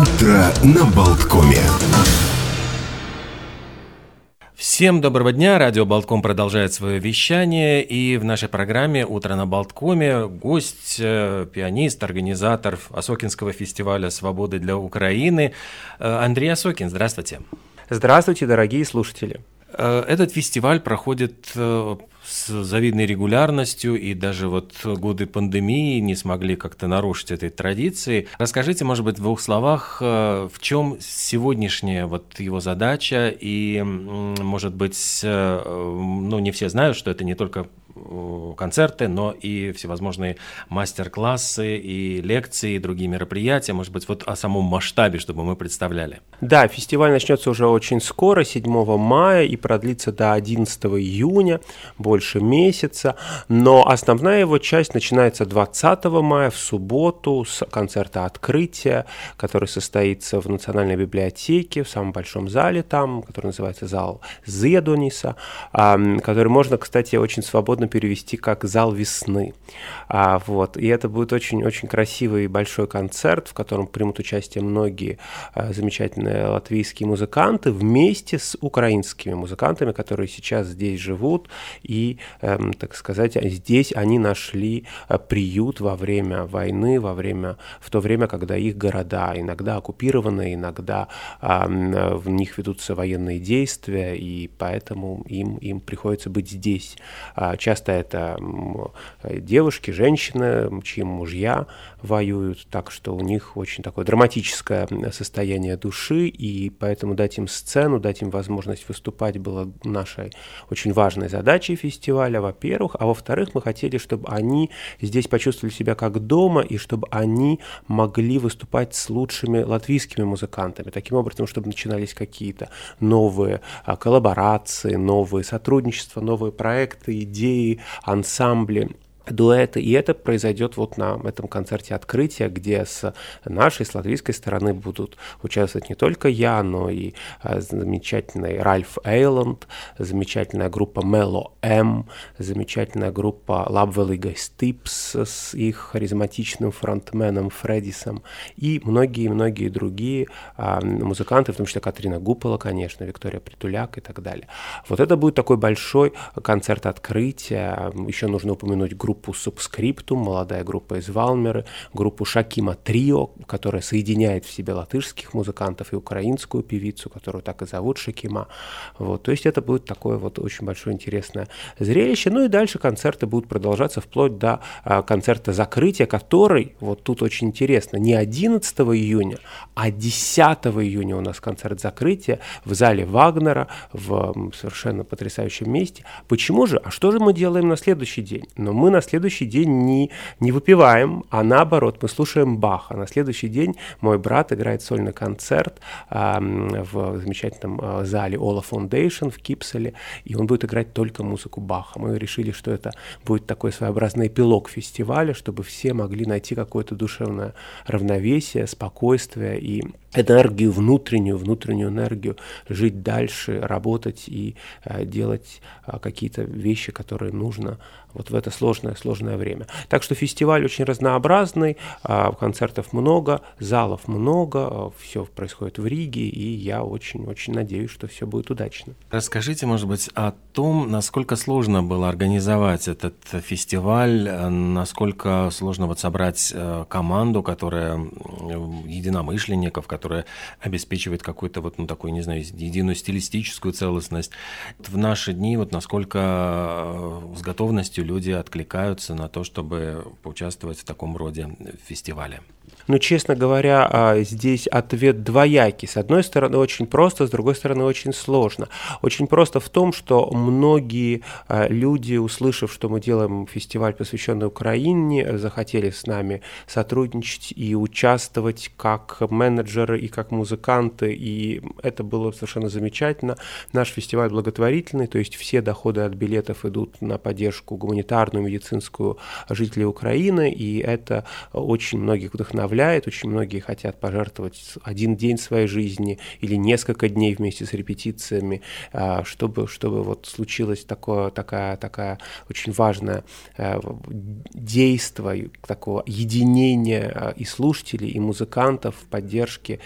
Утро на Болткоме. Всем доброго дня. Радио Болтком продолжает свое вещание. И в нашей программе «Утро на Болткоме» гость, пианист, организатор Осокинского фестиваля «Свободы для Украины» Андрей Осокин. Здравствуйте. Здравствуйте, дорогие слушатели. Этот фестиваль проходит с завидной регулярностью, и даже вот годы пандемии не смогли как-то нарушить этой традиции. Расскажите, может быть, в двух словах, в чем сегодняшняя вот его задача, и, может быть, не все знают, что это не только концерты, но и всевозможные мастер-классы, и лекции, и другие мероприятия, может быть, вот о самом масштабе, чтобы мы представляли. Да, фестиваль начнется уже очень скоро, 7 мая, и продлится до 11 июня, больше месяца, но основная его часть начинается 20 мая в субботу с концерта открытия, который состоится в Национальной библиотеке, в самом большом зале там, который называется зал Зедониса, который можно, кстати, очень свободно перевести как «Зал весны». И это будет очень-очень красивый большой концерт, в котором примут участие многие замечательные латвийские музыканты вместе с украинскими музыкантами, которые сейчас здесь живут, и, так сказать, здесь они нашли приют во время войны, в то время, когда их города иногда оккупированы, иногда в них ведутся военные действия, и поэтому им приходится быть здесь. Часто это девушки, женщины, чьи мужья воюют, так что у них очень такое драматическое состояние души, и поэтому дать им сцену, дать им возможность выступать было нашей очень важной задачей фестиваля, во-первых, а во-вторых, мы хотели, чтобы они здесь почувствовали себя как дома, и чтобы они могли выступать с лучшими латвийскими музыкантами, таким образом, чтобы начинались какие-то новые коллаборации, новые сотрудничества, новые проекты, идеи, ансамбли, дуэты, и это произойдет вот на этом концерте открытия, где с нашей, с латвийской стороны будут участвовать не только я, но и замечательный Ральф Эйланд, замечательная группа Мело М, замечательная группа Лабвел с их харизматичным фронтменом Фреддисом и многие-многие другие музыканты, в том числе Катрина Гупола, конечно, Виктория Pritulak и так далее. Вот это будет такой большой концерт открытия. Еще нужно упомянуть группу «Субскриптум», молодая группа из Валмеры, группу «Шакима Трио», которая соединяет в себе латышских музыкантов и украинскую певицу, которую так и зовут Шакима. То есть это будет такое вот очень большое интересное зрелище. И дальше концерты будут продолжаться вплоть до концерта закрытия, который, вот тут очень интересно, не 11 июня, а 10 июня у нас концерт закрытия в зале Вагнера в совершенно потрясающем месте. Почему же? А что же мы делаем на следующий день? Но мы на следующий день не выпиваем, а наоборот, мы слушаем Баха. На следующий день мой брат играет сольный концерт в замечательном зале Ola Foundation в Кипселе, и он будет играть только музыку Баха. Мы решили, что это будет такой своеобразный эпилог фестиваля, чтобы все могли найти какое-то душевное равновесие, спокойствие и энергию, внутреннюю энергию, жить дальше, работать и делать какие-то вещи, которые нужно вот в это сложное время. Так что фестиваль очень разнообразный, концертов много, залов много, все происходит в Риге, и я очень-очень надеюсь, что все будет удачно. Расскажите, может быть, о том, насколько сложно было организовать этот фестиваль, насколько сложно вот собрать команду, которая единомышленников, которая обеспечивает какую-то вот, такую, не знаю, единую стилистическую целостность. В наши дни вот насколько с готовностью люди откликаются на то, чтобы поучаствовать в таком роде фестивале? Честно говоря, здесь ответ двоякий. С одной стороны, очень просто, с другой стороны, очень сложно. Очень просто в том, что многие люди, услышав, что мы делаем фестиваль, посвященный Украине, захотели с нами сотрудничать и участвовать как менеджеры и как музыканты, и это было совершенно замечательно. Наш фестиваль благотворительный, то есть все доходы от билетов идут на поддержку гуманитарную, медицинскую жителей Украины, и это очень многих вдохновляет вдохновляет. Очень многие хотят пожертвовать один день своей жизни или несколько дней вместе с репетициями, чтобы вот случилось такое очень важное действие, такое единение и слушателей, и музыкантов в поддержке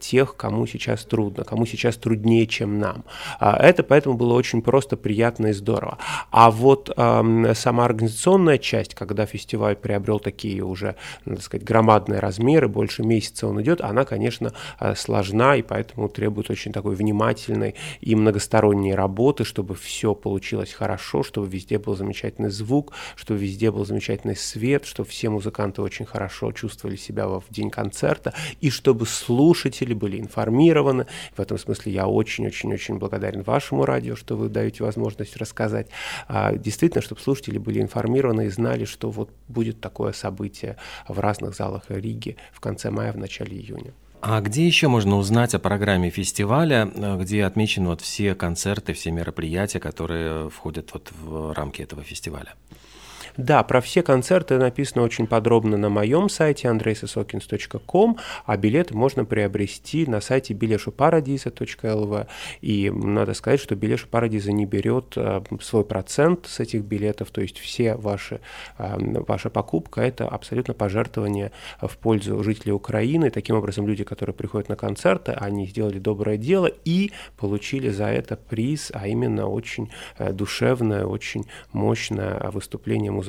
тех, кому сейчас трудно, кому сейчас труднее, чем нам. Это поэтому было очень просто, приятно и здорово. А вот сама организационная часть, когда фестиваль приобрел такие уже, надо сказать, громадные размеры, больше месяца он идет, она, конечно, сложна и поэтому требует очень такой внимательной и многосторонней работы, чтобы все получилось хорошо, чтобы везде был замечательный звук, чтобы везде был замечательный свет, чтобы все музыканты очень хорошо чувствовали себя в день концерта и чтобы слушатели были информированы. В этом смысле я очень-очень-очень благодарен вашему радио, что вы даете возможность рассказать. Действительно, чтобы слушатели были информированы и знали, что вот будет такое событие в разных залах Риги в конце мая, в начале июня. А где еще можно узнать о программе фестиваля, где отмечены вот все концерты, все мероприятия, которые входят вот в рамки этого фестиваля? Да, про все концерты написано очень подробно на моем сайте andreysosokins.com, а билеты можно приобрести на сайте bileshparadisa.lv. И надо сказать, что Билешу Парадиза не берет свой процент с этих билетов, то есть все ваша покупка – это абсолютно пожертвование в пользу жителей Украины. Таким образом, люди, которые приходят на концерты, они сделали доброе дело и получили за это приз, а именно очень душевное, очень мощное выступление музыкантов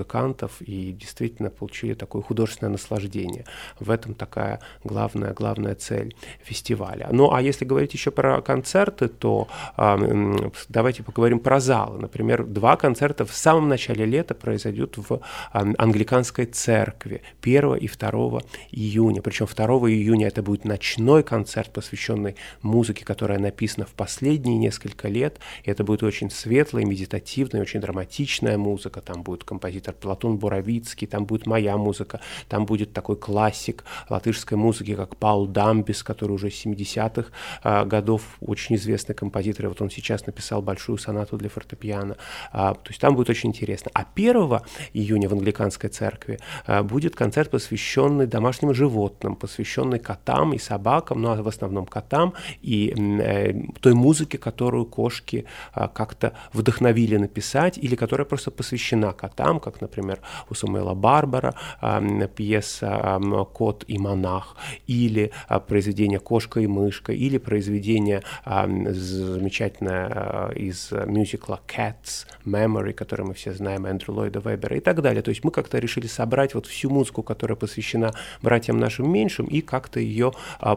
и действительно получили такое художественное наслаждение. В этом такая главная цель фестиваля. Ну, а если говорить еще про концерты, то давайте поговорим про залы. Например, 2 концерта в самом начале лета произойдут в Англиканской церкви 1 и 2 июня. Причем 2 июня это будет ночной концерт, посвященный музыке, которая написана в последние несколько лет. И это будет очень светлая, медитативная, очень драматичная музыка. Там будет композитор Платон Боровицкий, там будет моя музыка, там будет такой классик латышской музыки, как Паул Дамбис, который уже с 70-х годов очень известный композитор, и вот он сейчас написал большую сонату для фортепиано. То есть там будет очень интересно. А 1 июня в Англиканской церкви будет концерт, посвященный домашним животным, посвященный котам и собакам, но в основном котам, и той музыке, которую кошки как-то вдохновили написать, или которая просто посвящена котам. Там, как, например, у Самюэла Барбера пьеса «Кот и монах», или произведение «Кошка и мышка», или произведение замечательное из мюзикла «Cats Memory», который мы все знаем, Эндрю Ллойда Вебера и так далее. То есть мы как-то решили собрать вот всю музыку, которая посвящена братьям нашим меньшим, и как-то ее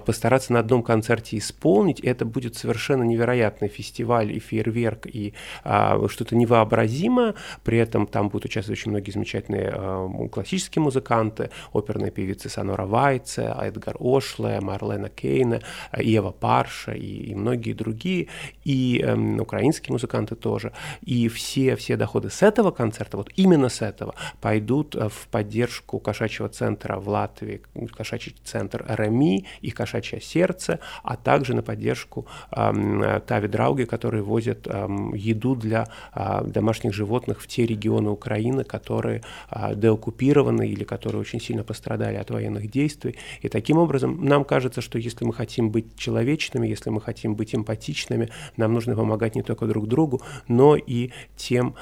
постараться на одном концерте исполнить. Это будет совершенно невероятный фестиваль и фейерверк, и что-то невообразимое. При этом там будут участвовать очень многие замечательные классические музыканты, оперные певицы Сонора Вайце, Эдгар Ошле, Марлена Кейна, Ева Парша и многие другие, и украинские музыканты тоже. И все доходы с этого концерта, вот именно с этого, пойдут в поддержку кошачьего центра в Латвии, кошачий центр Рэми и кошачье сердце, а также на поддержку Тави Драуги, которые возят еду для домашних животных в те регионы Украины, которые деоккупированы или которые очень сильно пострадали от военных действий. И таким образом нам кажется, что если мы хотим быть человечными, если мы хотим быть эмпатичными, нам нужно помогать не только друг другу, но и тем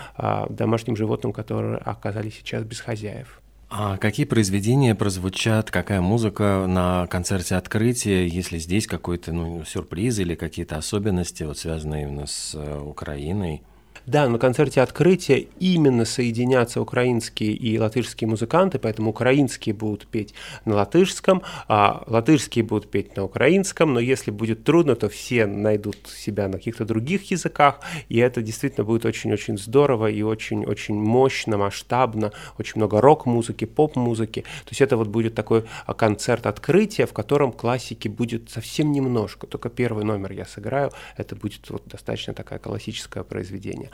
домашним животным, которые оказались сейчас без хозяев. А какие произведения прозвучат, какая музыка на концерте открытия, если здесь какой-то сюрприз или какие-то особенности, связанные именно с Украиной? Да, на концерте открытия именно соединятся украинские и латышские музыканты, поэтому украинские будут петь на латышском, а латышские будут петь на украинском, но если будет трудно, то все найдут себя на каких-то других языках, и это действительно будет очень-очень здорово и очень-очень мощно, масштабно, очень много рок-музыки, поп-музыки, то есть это вот будет такой концерт открытия, в котором классики будет совсем немножко, только первый номер я сыграю, это будет вот достаточно такое классическое произведение.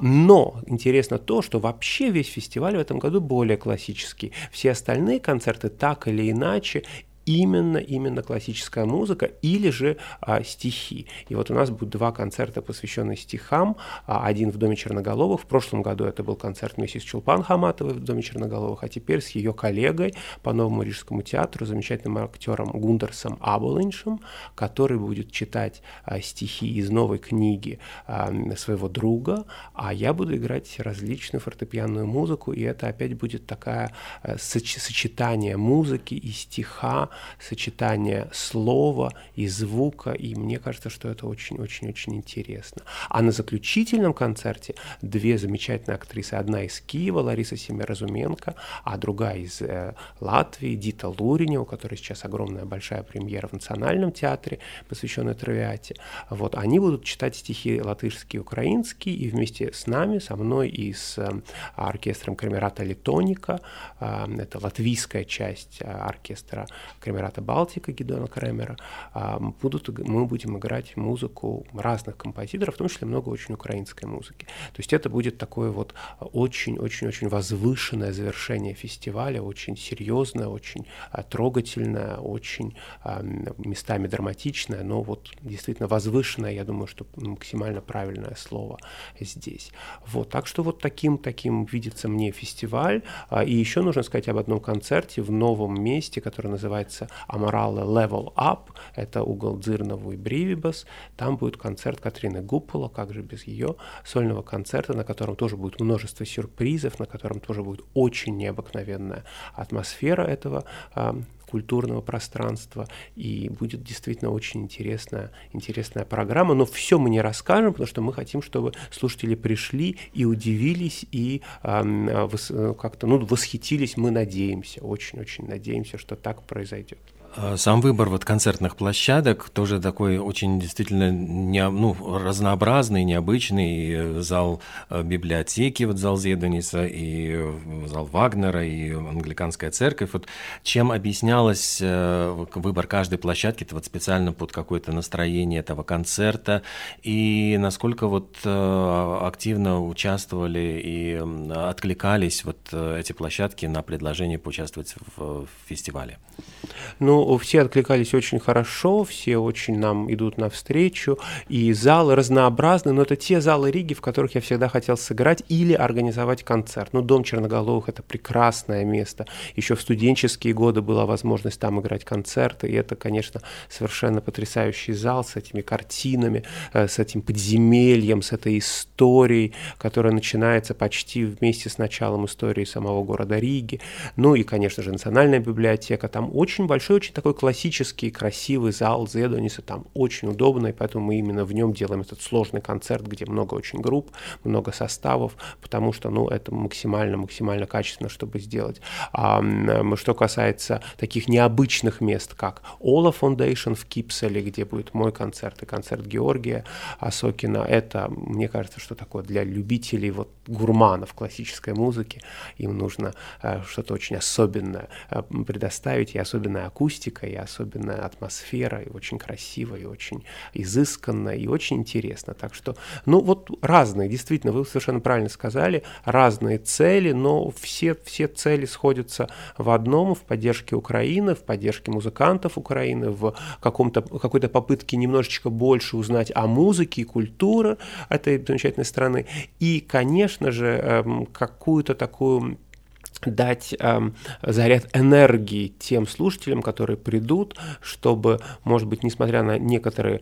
Но интересно то, что вообще весь фестиваль в этом году более классический. Все остальные концерты так или иначе именно классическая музыка или же стихи. И вот у нас будет два концерта, посвященные стихам. Один в Доме Черноголовых. В прошлом году это был концерт вместе с Чулпан Хаматовой в Доме Черноголовых, а теперь с ее коллегой по Новому Рижскому театру, замечательным актером Гундерсом Аболиньшем, который будет читать стихи из новой книги своего друга, а я буду играть различную фортепианную музыку, и это опять будет такое сочетание музыки и стиха, сочетание слова и звука, и мне кажется, что это очень-очень-очень интересно. А на заключительном концерте две замечательные актрисы, одна из Киева, Лариса Семеразуменко, а другая из Латвии, Дита Луринева, у которой сейчас огромная большая премьера в Национальном театре, посвященная Травиате. Вот, они будут читать стихи латышские, украинские, и вместе с нами, со мной и с оркестром Камерата Литоника, это латвийская часть оркестра Камерата Балтика Гидона Кремера, мы будем играть музыку разных композиторов, в том числе много очень украинской музыки. То есть это будет такое вот очень-очень-очень возвышенное завершение фестиваля, очень серьезное, очень трогательное, очень местами драматичное, но вот действительно возвышенное, я думаю, что максимально правильное слово здесь. Вот, так что вот таким видится мне фестиваль. И еще нужно сказать об одном концерте в новом месте, которое называется Аморале Level Up, это угол Дзирнову и Бривибас. Там будет концерт Катрины Гупола, как же без ее сольного концерта, на котором тоже будет множество сюрпризов, на котором тоже будет очень необыкновенная атмосфера этого культурного пространства, и будет действительно очень интересная программа, но все мы не расскажем, потому что мы хотим, чтобы слушатели пришли и удивились, и как-то восхитились, мы надеемся, очень-очень надеемся, что так произойдет. Сам выбор вот концертных площадок тоже такой очень действительно разнообразный, необычный. Зал библиотеки, вот зал Зедониса, и зал Вагнера, и Англиканская церковь. Вот чем объяснялось выбор каждой площадки? Это вот специально под какое-то настроение этого концерта. И насколько вот активно участвовали и откликались вот эти площадки на предложение поучаствовать в фестивале? Все откликались очень хорошо, все очень нам идут навстречу, и залы разнообразны, но это те залы Риги, в которых я всегда хотел сыграть или организовать концерт. Дом Черноголовых — это прекрасное место, еще в студенческие годы была возможность там играть концерты, и это, конечно, совершенно потрясающий зал с этими картинами, с этим подземельем, с этой историей, которая начинается почти вместе с началом истории самого города Риги. И, конечно же, Национальная библиотека, там очень большой, очень такой классический, красивый зал Зедониса, там очень удобно, и поэтому мы именно в нем делаем этот сложный концерт, где много очень групп, много составов, потому что, это максимально качественно, чтобы сделать. Что касается таких необычных мест, как Ola Foundation в Кипселе, где будет мой концерт и концерт Георгия Осокина, это, мне кажется, что такое для любителей, гурманов классической музыки, им нужно что-то очень особенное предоставить, и особенная акустика, и особенная атмосфера, и очень красиво, и очень изысканно, и очень интересно. Так что, разные, действительно, вы совершенно правильно сказали, разные цели, но все цели сходятся в одном, в поддержке Украины, в поддержке музыкантов Украины, в какой-то попытке немножечко больше узнать о музыке и культуре этой замечательной страны. И, конечно же, какую-то такую дать заряд энергии тем слушателям, которые придут, чтобы, может быть, несмотря на некоторые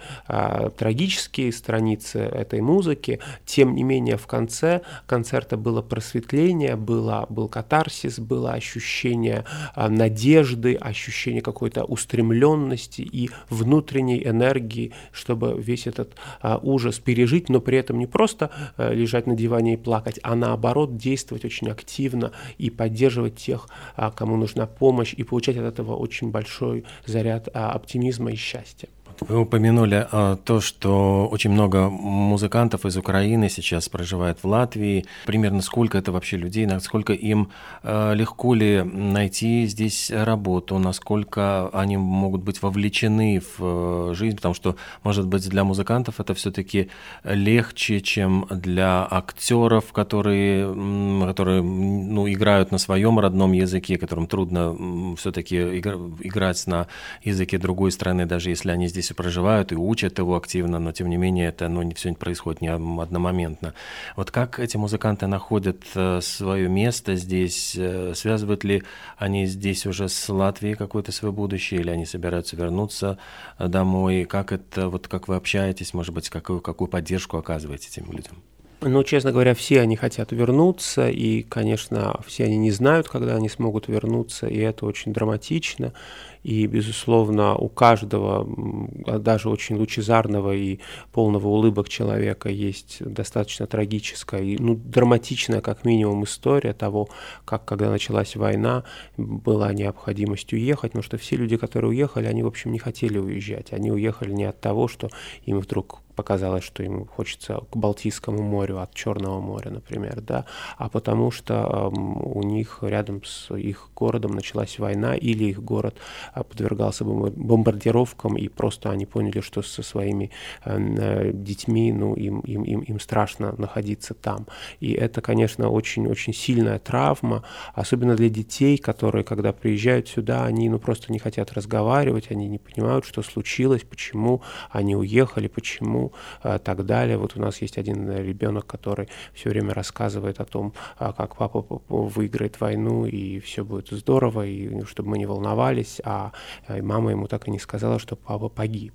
трагические страницы этой музыки, тем не менее в конце концерта было просветление, был катарсис, было ощущение надежды, ощущение какой-то устремленности и внутренней энергии, чтобы весь этот ужас пережить, но при этом не просто лежать на диване и плакать, а наоборот действовать очень активно и поддерживать тех, кому нужна помощь, и получать от этого очень большой заряд оптимизма и счастья. Вы упомянули то, что очень много музыкантов из Украины сейчас проживает в Латвии. Примерно сколько это вообще людей, насколько им легко ли найти здесь работу, насколько они могут быть вовлечены в жизнь, потому что, может быть, для музыкантов это все-таки легче, чем для актеров, которые играют на своем родном языке, которым трудно все-таки играть на языке другой страны, даже если они здесь и проживают, и учат его активно, но тем не менее это все происходит не одномоментно. Вот как эти музыканты находят свое место здесь? Связывают ли они здесь уже с Латвией какое-то свое будущее, или они собираются вернуться домой? Как это, вот как вы общаетесь, может быть, какую поддержку оказываете этим людям? Ну, честно говоря, все они хотят вернуться, и, конечно, все они не знают, когда они смогут вернуться, и это очень драматично. И, безусловно, у каждого, даже очень лучезарного и полного улыбок человека, есть достаточно трагическая и драматичная, как минимум, история того, как, когда началась война, была необходимость уехать, потому что все люди, которые уехали, они, в общем, не хотели уезжать. Они уехали не от того, что им вдруг показалось, что им хочется к Балтийскому морю, от Черного моря, например, да, а потому что у них рядом с их городом началась война, или их город подвергался бомбардировкам, и просто они поняли, что со своими детьми, им страшно находиться там. И это, конечно, очень-очень сильная травма, особенно для детей, которые, когда приезжают сюда, они просто не хотят разговаривать, они не понимают, что случилось, почему они уехали, почему, так далее. Вот у нас есть один ребенок, который все время рассказывает о том, как папа выиграет войну, и все будет здорово, и чтобы мы не волновались, а мама ему так и не сказала, что папа погиб.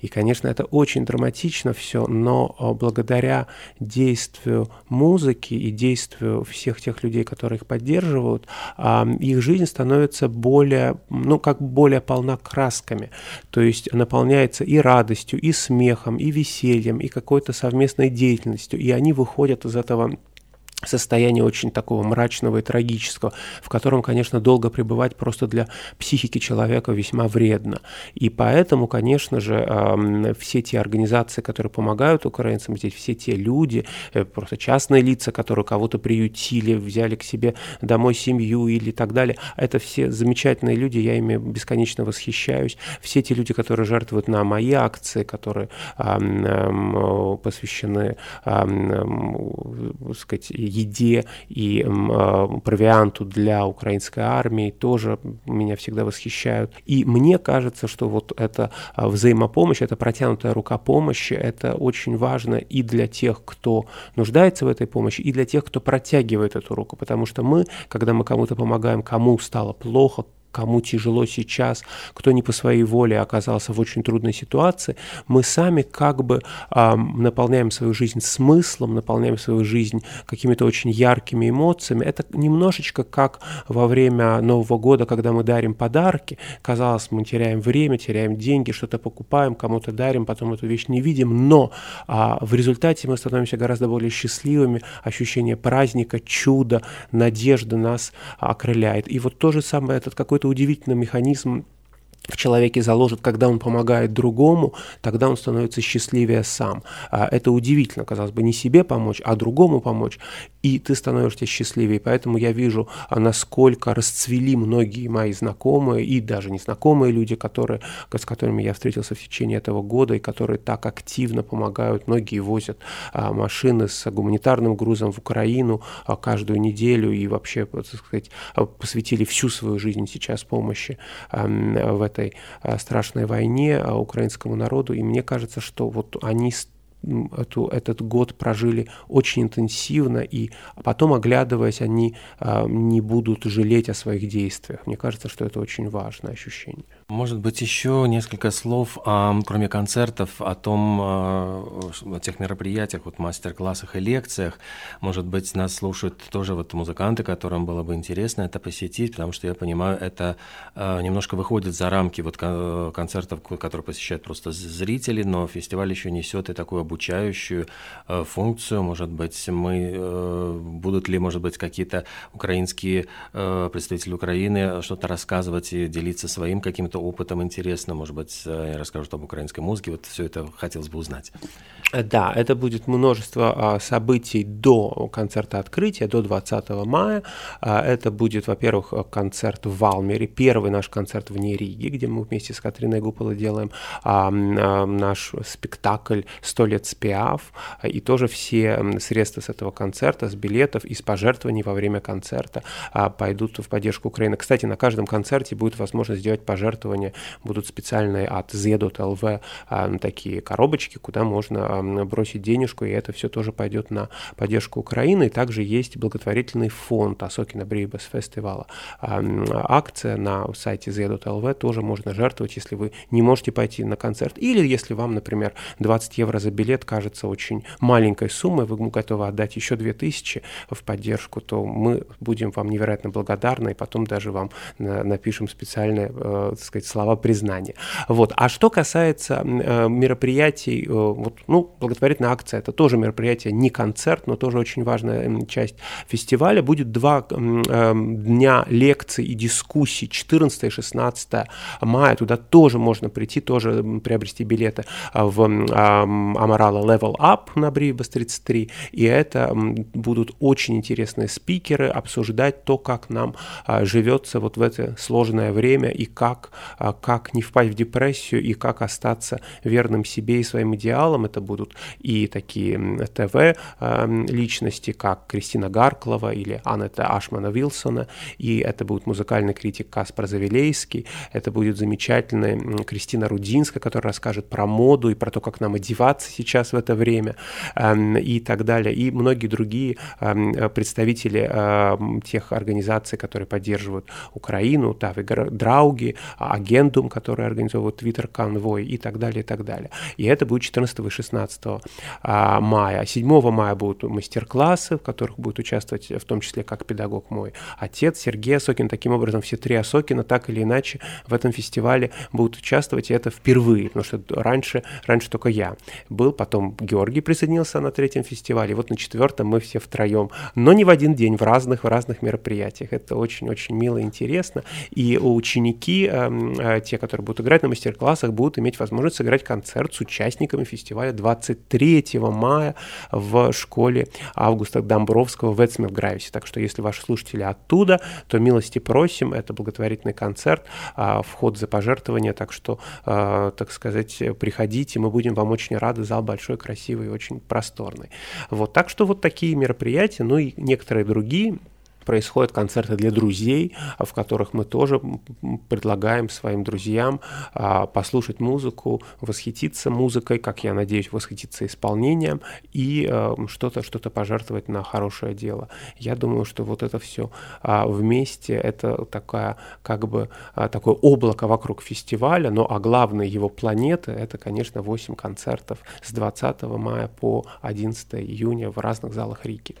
И, конечно, это очень драматично все, но благодаря действию музыки и действию всех тех людей, которые их поддерживают, их жизнь становится более, более полна красками, то есть наполняется и радостью, и смехом, и весельем, и какой-то совместной деятельностью, и они выходят из этого состояние очень такого мрачного и трагического, в котором, конечно, долго пребывать просто для психики человека весьма вредно. И поэтому, конечно же, все те организации, которые помогают украинцам здесь, все те люди, просто частные лица, которые кого-то приютили, взяли к себе домой семью или так далее, это все замечательные люди, я ими бесконечно восхищаюсь. Все те люди, которые жертвуют на мои акции, которые посвящены, еде и провианту для украинской армии, тоже меня всегда восхищают. И мне кажется, что вот эта взаимопомощь, эта протянутая рука помощи, это очень важно и для тех, кто нуждается в этой помощи, и для тех, кто протягивает эту руку, потому что мы, когда мы кому-то помогаем, кому стало плохо, кому тяжело сейчас, кто не по своей воле оказался в очень трудной ситуации, мы сами как бы наполняем свою жизнь смыслом, наполняем свою жизнь какими-то очень яркими эмоциями. Это немножечко как во время Нового года, когда мы дарим подарки. Казалось, мы теряем время, теряем деньги, что-то покупаем, кому-то дарим, потом эту вещь не видим, но в результате мы становимся гораздо более счастливыми, ощущение праздника, чуда, надежда нас окрыляет. И вот то же самое, этот какой-то удивительный механизм в человеке заложит, когда он помогает другому, тогда он становится счастливее сам. Это удивительно, казалось бы, не себе помочь, а другому помочь, и ты становишься счастливее. Поэтому я вижу, насколько расцвели многие мои знакомые и даже незнакомые люди, с которыми я встретился в течение этого года и которые так активно помогают. Многие возят машины с гуманитарным грузом в Украину каждую неделю и вообще, так сказать, посвятили всю свою жизнь сейчас помощи в этой страшной войне украинскому народу, и мне кажется, что вот они этот год прожили очень интенсивно, и потом, оглядываясь, они не будут жалеть о своих действиях. Мне кажется, что это очень важное ощущение. Может быть, еще несколько слов, кроме концертов, о том, о тех мероприятиях, вот мастер-классах и лекциях. Может быть, нас слушают тоже музыканты, которым было бы интересно это посетить, потому что, я понимаю, это немножко выходит за рамки концертов, которые посещают просто зрители, но фестиваль еще несет и такую обучающую функцию, может быть, будут ли, может быть, какие-то украинские представители Украины что-то рассказывать и делиться своим каким-то опытом интересным, может быть, расскажут об украинской музыке, вот все это хотелось бы узнать. Да, это будет множество событий до концерта открытия, до 20 мая. Это будет, во-первых, концерт в Валмиере, первый наш концерт вне Риги, где мы вместе с Катриной Гуполой делаем наш спектакль «100 лет спиав», и тоже все средства с этого концерта, с билетов и с пожертвований во время концерта пойдут в поддержку Украины. Кстати, на каждом концерте будет возможность сделать пожертвования, будут специальные от ЗЕДОТЛВ такие коробочки, куда можно бросить денежку, и это все тоже пойдет на поддержку Украины. И также есть благотворительный фонд Осокина Брейбас фестивала. Акция на сайте ZEDOT.LV, тоже можно жертвовать, если вы не можете пойти на концерт, или если вам, например, 20 евро за билет кажется очень маленькой суммой, вы готовы отдать еще 2000 в поддержку, то мы будем вам невероятно благодарны, и потом даже вам напишем специальные, так сказать, слова признания. Вот. А что касается мероприятий, благотворительная акция, это тоже мероприятие, не концерт, но тоже очень важная часть фестиваля. Будет 2 дня лекций и дискуссий, 14 и 16 мая, туда тоже можно прийти, тоже приобрести билеты в Амарала Level Up на Брибас 33, и это будут очень интересные спикеры обсуждать то, как нам живется вот в это сложное время, и как не впасть в депрессию, и как остаться верным себе и своим идеалам. Это будут и такие ТВ-личности, как Кристина Гарклова или Анетта Ашмана-Вилсона, и это будет музыкальный критик Каспар Завелейский, это будет замечательная Кристина Рудинская, которая расскажет про моду и про то, как нам одеваться сейчас в это время, и так далее, и многие другие представители тех организаций, которые поддерживают Украину, Тави Драуги, Агендум, которые организовывают Твиттер-конвой, и так далее, и так далее. И это будет 14 и 16 мая. 7 мая будут мастер-классы, в которых будет участвовать в том числе как педагог мой отец Сергей Осокин. Таким образом, все 3 Осокина так или иначе в этом фестивале будут участвовать, и это впервые, потому что раньше только я был, потом Георгий присоединился на 3-м фестивале, вот на 4-м мы все втроем, но не в один день, в разных мероприятиях. Это очень-очень мило и интересно, и ученики, те, которые будут играть на мастер-классах, будут иметь возможность сыграть концерт с участниками фестиваля 23 мая в школе Августа Домбровского в Эцмилгрависе. Так что, если ваши слушатели оттуда, то милости просим, это благотворительный концерт, вход за пожертвования, так что, так сказать, приходите, мы будем вам очень рады, зал большой, красивый и очень просторный. Вот, так что вот такие мероприятия, ну и некоторые другие. Происходят концерты для друзей, в которых мы тоже предлагаем своим друзьям послушать музыку, восхититься музыкой, как я надеюсь, восхититься исполнением и что-то пожертвовать на хорошее дело. Я думаю, что вот это все вместе, это такое облако вокруг фестиваля, а главная его планета — это, конечно, 8 концертов с 20 мая по 11 июня в разных залах Риги.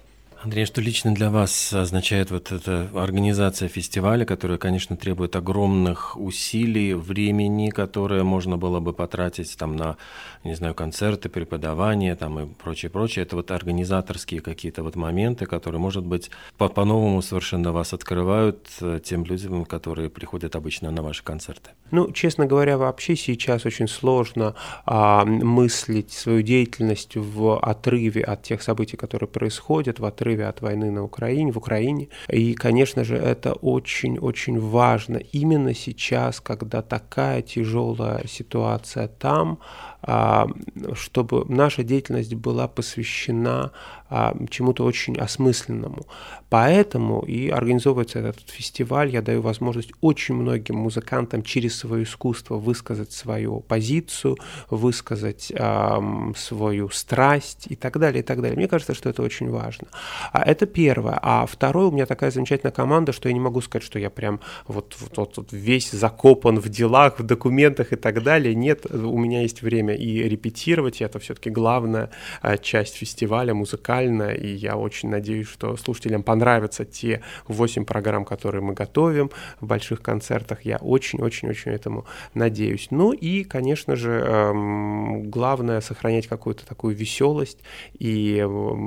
Андрей, что лично для вас означает вот эта организация фестиваля, которая, конечно, требует огромных усилий, времени, которое можно было бы потратить там на, не знаю, концерты, преподавание там и прочее. Это вот организаторские какие-то вот моменты, которые, может быть, по-новому совершенно вас открывают тем людям, которые приходят обычно на ваши концерты. Честно говоря, вообще сейчас очень сложно мыслить свою деятельность в отрыве от тех событий, которые происходят, в отрыве от войны в Украине. И, конечно же, это очень-очень важно именно сейчас, когда такая тяжелая ситуация там, чтобы наша деятельность была посвящена чему-то очень осмысленному. Поэтому и организовывается этот фестиваль. Я даю возможность очень многим музыкантам через свое искусство высказать свою позицию, высказать свою страсть и так далее, и так далее. Мне кажется, что это очень важно. Это первое. А второе, у меня такая замечательная команда, что я не могу сказать, что я прям вот весь закопан в делах, в документах и так далее. Нет, у меня есть время и репетировать. Это все-таки главная часть фестиваля, музыкальная. И я очень надеюсь, что слушателям понравятся те 8 программ, которые мы готовим в больших концертах. Я очень-очень-очень очень этому надеюсь. Ну и, конечно же, главное — сохранять какую-то такую веселость и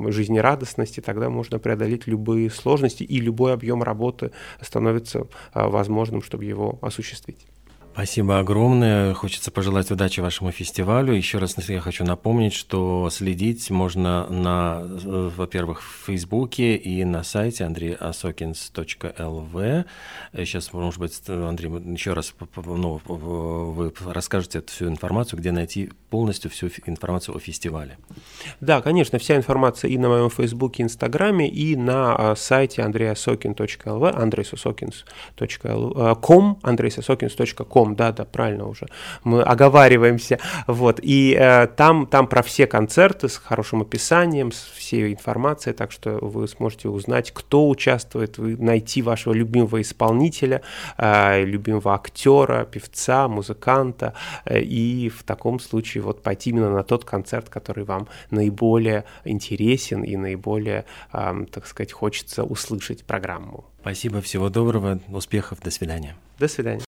жизнерадостность, и тогда можно преодолеть любые сложности, и любой объем работы становится возможным, чтобы его осуществить. Спасибо огромное. Хочется пожелать удачи вашему фестивалю. Еще раз я хочу напомнить, что следить можно на, во-первых, в Фейсбуке и на сайте andreaosokins.lv. Сейчас, может быть, Андрей, еще раз вы расскажете эту всю информацию, где найти полностью всю информацию о фестивале. Да, конечно, вся информация и на моем Фейсбуке, Инстаграме, и на сайте andreaosokins.lv, andreaosokins.com. Да, правильно уже, мы оговариваемся, вот, и там про все концерты с хорошим описанием, с всей информацией, так что вы сможете узнать, кто участвует, найти вашего любимого исполнителя, любимого актера, певца, музыканта, и в таком случае вот пойти именно на тот концерт, который вам наиболее интересен и наиболее, так сказать, хочется услышать программу. Спасибо, всего доброго, успехов, до свидания. До свидания.